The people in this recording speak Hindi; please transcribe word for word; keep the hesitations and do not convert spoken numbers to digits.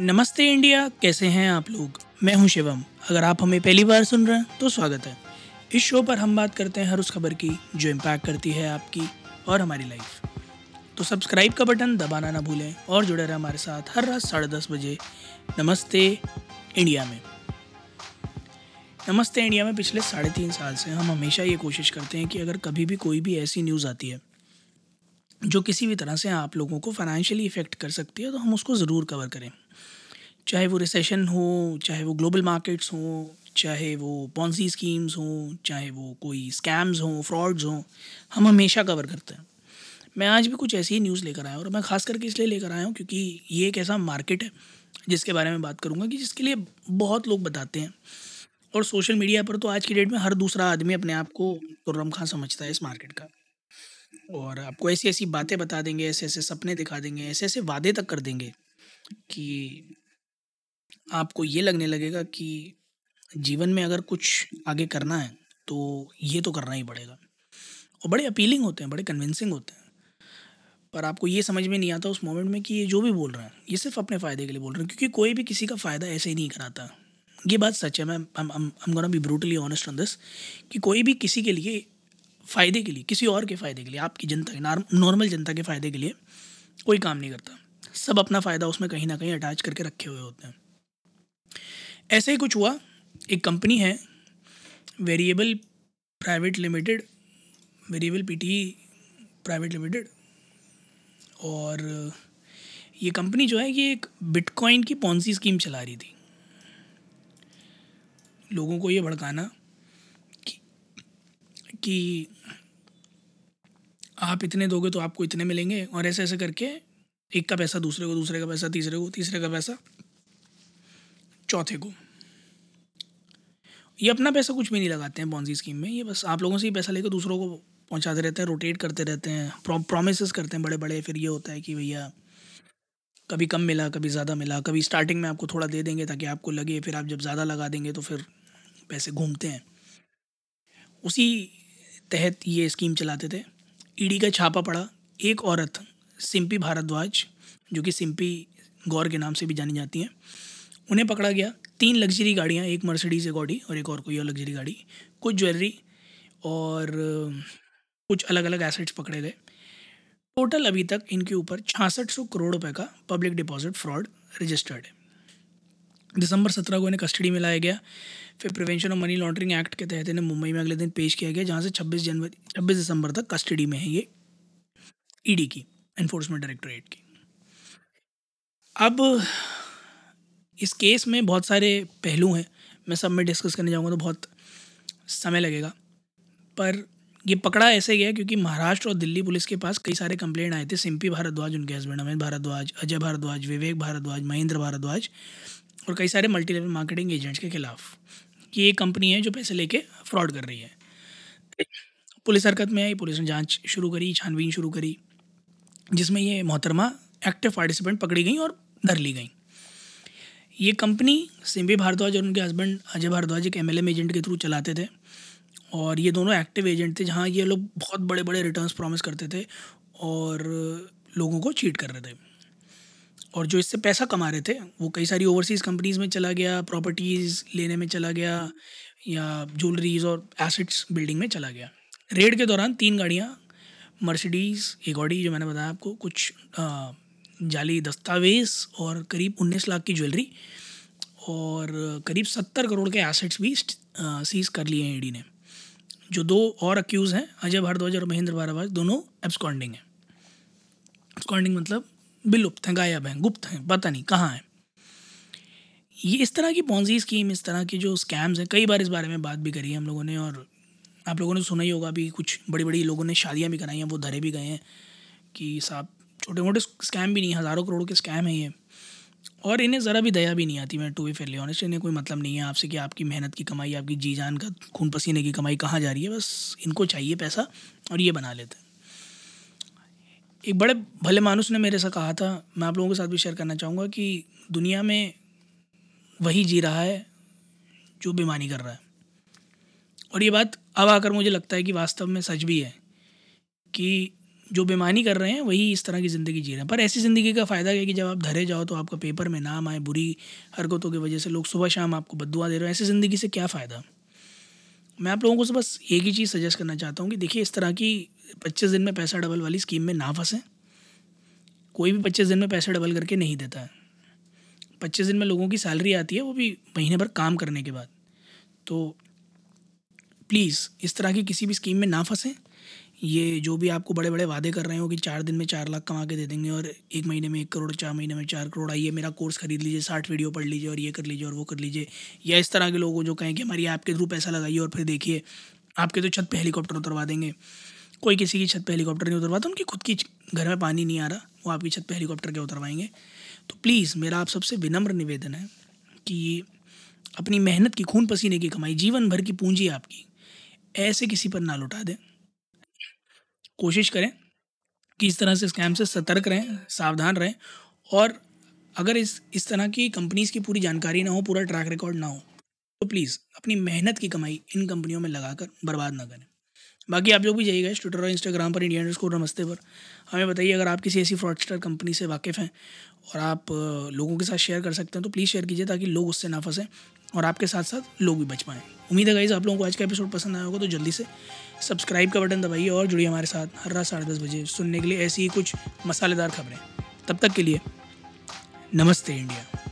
नमस्ते इंडिया, कैसे हैं आप लोग। मैं हूं शिवम। अगर आप हमें पहली बार सुन रहे हैं तो स्वागत है। इस शो पर हम बात करते हैं हर उस खबर की जो इम्पैक्ट करती है आपकी और हमारी लाइफ। तो सब्सक्राइब का बटन दबाना ना भूलें और जुड़े रहें हमारे साथ हर रात साढ़े दस बजे नमस्ते इंडिया में। नमस्ते इंडिया में पिछले साढ़े तीन साल से हम हमेशा ये कोशिश करते हैं कि अगर कभी भी कोई भी ऐसी न्यूज़ आती है जो किसी भी तरह से आप लोगों को फाइनेंशियली इफ़ेक्ट कर सकती है तो हम उसको ज़रूर कवर करें। चाहे वो रिसेशन हो, चाहे वो ग्लोबल मार्केट्स हों, चाहे वो पॉन्जी स्कीम्स हों, चाहे वो कोई स्कैम्स हों, फ्रॉड्स हों, हम हमेशा कवर करते हैं। मैं आज भी कुछ ऐसी ही न्यूज़ लेकर आया हूँ और मैं ख़ास करके इसलिए लेकर आया हूँ क्योंकि ये एक ऐसा मार्केट है जिसके बारे में बात करूँगा कि जिसके लिए बहुत लोग बताते हैं और सोशल मीडिया पर तो आज की डेट में हर दूसरा आदमी अपने आप को तुर्रम खां समझता है इस मार्केट का। और आपको ऐसी ऐसी बातें बता देंगे, ऐसे ऐसे सपने दिखा देंगे, ऐसे ऐसे वादे तक कर देंगे कि आपको ये लगने लगेगा कि जीवन में अगर कुछ आगे करना है तो ये तो करना ही पड़ेगा। और बड़े अपीलिंग होते हैं, बड़े कन्विंसिंग होते हैं, पर आपको ये समझ में नहीं आता उस मोमेंट में कि ये जो भी बोल रहे हैं ये सिर्फ अपने फ़ायदे के लिए बोल रहे हैं, क्योंकि कोई भी किसी का फ़ायदा ऐसे ही नहीं कराता। ये बात सच है। मैं I'm gonna be brutally honest on this कि कोई भी किसी के लिए फ़ायदे के लिए, किसी और के फ़ायदे के लिए, आपकी जनता, नॉर्मल जनता के फ़ायदे के लिए कोई काम नहीं करता। सब अपना फ़ायदा उसमें कहीं ना कहीं अटैच करके रखे हुए होते हैं। ऐसे ही कुछ हुआ। एक कंपनी है variable private limited, variable PT private limited, और ये कंपनी जो है ये एक बिटकॉइन की पॉन्जी स्कीम चला रही थी। लोगों को ये भड़काना कि, कि आप इतने दोगे तो आपको इतने मिलेंगे, और ऐसे ऐसे करके एक का पैसा दूसरे को, दूसरे का पैसा तीसरे को, तीसरे का पैसा चौथे को। ये अपना पैसा कुछ भी नहीं लगाते हैं पॉन्जी स्कीम में, ये बस आप लोगों से ही पैसा लेकर दूसरों को पहुंचाते रहते हैं, रोटेट करते रहते हैं, प्रॉमिसेस करते हैं बड़े बड़े। फिर ये होता है कि भैया कभी कम मिला, कभी ज़्यादा मिला, कभी स्टार्टिंग में आपको थोड़ा दे देंगे ताकि आपको लगे, फिर आप जब ज़्यादा लगा देंगे तो फिर पैसे घूमते हैं। उसी तहत ये स्कीम चलाते थे। ईडी का छापा पड़ा। एक औरत सिम्पी भारद्वाज, जो कि सिम्पी गौर के नाम से भी जानी जाती हैं, उन्हें पकड़ा गया। तीन लग्जरी गाड़ियाँ, एक मर्सिडीज गाड़ी और एक और कोई और लग्जरी गाड़ी, कुछ ज्वेलरी और कुछ अलग अलग एसेट्स पकड़े गए। टोटल अभी तक इनके ऊपर छियासठ सौ करोड़ रुपए का पब्लिक डिपॉजिट फ्रॉड रजिस्टर्ड है। दिसंबर सत्रह को इन्हें कस्टडी में लाया गया। फिर prevention of money laundering act के तहत इन्हें मुंबई में अगले दिन पेश किया गया, जहाँ से छब्बीस जनवरी छब्बीस दिसंबर तक कस्टडी में है ये ईडी की, एनफोर्समेंट डायरेक्टोरेट की। अब इस केस में बहुत सारे पहलू हैं, मैं सब में डिस्कस करने जाऊंगा तो बहुत समय लगेगा, पर ये पकड़ा ऐसे गया क्योंकि महाराष्ट्र और दिल्ली पुलिस के पास कई सारे कंप्लेंट आए थे। सिम्पी भारद्वाज, उनके हस्बैंड अमित भारद्वाज, अजय भारद्वाज, विवेक भारद्वाज, महेंद्र भारद्वाज और कई सारे मल्टी लेवल मार्केटिंग एजेंट्स के खिलाफ कि ये कंपनी है जो पैसे लेके फ्रॉड कर रही है। पुलिस हरकत में आई, पुलिस ने जाँच शुरू करी, छानबीन शुरू करी, जिसमें ये मोहतरमा एक्टिव पार्टिसिपेंट पकड़ी गई और धर ली गई। ये कंपनी सिम्पी भारद्वाज और उनके हस्बैंड अजय भारद्वाज एक एमएलएम एजेंट के थ्रू चलाते थे और ये दोनों एक्टिव एजेंट थे, जहाँ ये लोग बहुत बड़े बड़े रिटर्न्स प्रॉमिस करते थे और लोगों को चीट कर रहे थे। और जो इससे पैसा कमा रहे थे वो कई सारी ओवरसीज़ कंपनीज़ में चला गया, प्रॉपर्टीज़ लेने में चला गया या ज्वेलरीज और एसेट्स बिल्डिंग में चला गया। रेड के दौरान तीन गाड़ियाँ, मर्सिडीज़, एक ऑडी जो मैंने बताया आपको, कुछ आ, जाली दस्तावेज़ और करीब उन्नीस लाख की ज्वेलरी और करीब सत्तर करोड़ के एसेट्स भी सीज कर लिए हैं ईडी ने। जो दो और अक्यूज़ हैं, अजय भारद्वाज और महेंद्र भारद्वाज, दोनों एब्सकॉन्डिंग हैं। एब्सकॉन्डिंग मतलब विलुप्त हैं, गायब हैं, गुप्त हैं, पता नहीं कहाँ हैं। ये इस तरह की पॉन्जी स्कीम, इस तरह के जो स्कैम्स हैं, कई बार इस बारे में बात भी करी है हम लोगों ने और आप लोगों ने सुना ही होगा। अभी कुछ बड़ी बड़ी लोगों ने शादियाँ भी कराई हैं, वो धरे भी गए हैं कि साहब छोटे मोटे स्कैम भी नहीं, हज़ारों करोड़ के स्कैम है ये। और इन्हें ज़रा भी दया भी नहीं आती। मैं टू बी फेयरली ऑनेस्ट, इन्हें कोई मतलब नहीं है आपसे कि आपकी मेहनत की कमाई, आपकी जी जान का खून पसीने की कमाई कहाँ जा रही है। बस इनको चाहिए पैसा और ये बना लेते हैं। एक बड़े भले मानुस ने मेरे से कहा था, मैं आप लोगों के साथ भी शेयर करना चाहूँगा, कि दुनिया में वही जी रहा है जो बेईमानी कर रहा है। और ये बात अब आकर मुझे लगता है कि वास्तव में सच भी है कि जो बेईमानी कर रहे हैं वही इस तरह की ज़िंदगी जी रहे हैं। पर ऐसी ज़िंदगी का फ़ायदा है कि जब आप धरे जाओ तो आपका पेपर में नाम आए, बुरी हरकतों की वजह से लोग सुबह शाम आपको बद्दुआ दे रहे हो, ऐसी ज़िंदगी से क्या फ़ायदा। मैं आप लोगों को बस एक ही चीज़ सजेस्ट करना चाहता हूँ कि देखिए, इस तरह की पच्चीस दिन में पैसा डबल वाली स्कीम में ना फंसें। कोई भी पच्चीस दिन में पैसा डबल करके नहीं देता है। पच्चीस दिन में लोगों की सैलरी आती है, वो भी महीने भर काम करने के बाद। तो प्लीज़ इस तरह की किसी भी स्कीम में ना फंसें। ये जो भी आपको बड़े बड़े वादे कर रहे हो कि चार दिन में चार लाख कमा के दे देंगे और एक महीने में एक करोड़, चार महीने में चार करोड़, आइए मेरा कोर्स खरीद लीजिए, साठ वीडियो पढ़ लीजिए और ये कर लीजिए और वो कर लीजिए, या इस तरह के लोगों जो कहें कि हमारी ऐप के थ्रू पैसा लगाइए और फिर देखिए आपके तो छत पर हेलीकॉप्टर उतरवा देंगे। कोई किसी की छत पर हेलीकॉप्टर नहीं उतरवाता, उनकी खुद की घर में पानी नहीं आ रहा, वो आपकी छत पर हेलीकॉप्टर के उतरवाएंगे। तो प्लीज़ मेरा आप सबसे विनम्र निवेदन है कि अपनी मेहनत की, खून पसीने की कमाई, जीवन भर की पूंजी आपकी, ऐसे किसी पर ना लुटा दें। कोशिश करें कि इस तरह से स्कैम से सतर्क रहें, सावधान रहें। और अगर इस इस तरह की कंपनीज़ की पूरी जानकारी ना हो, पूरा ट्रैक रिकॉर्ड ना हो, तो प्लीज़ अपनी मेहनत की कमाई इन कंपनियों में लगाकर बर्बाद ना करें। बाकी आप लोग भी जाइएगा ट्विटर और इंस्टाग्राम पर इंडिया अंडरस्कोर नमस्ते पर, हमें बताइए अगर आप किसी ऐसी फ्रॉडस्टर कंपनी से वाकिफ़ हैं और आप लोगों के साथ शेयर कर सकते हैं तो प्लीज़ शेयर कीजिए ताकि लोग उससे ना फंसें और आपके साथ साथ लोग भी बच पाएँ। उम्मीद है गाइस आप लोगों को आज का एपिसोड पसंद आया होगा, तो जल्दी से सब्सक्राइब का बटन दबाइए और जुड़िए हमारे साथ हर रात साढ़े दस बजे सुनने के लिए ऐसी ही कुछ मसालेदार खबरें। तब तक के लिए नमस्ते इंडिया।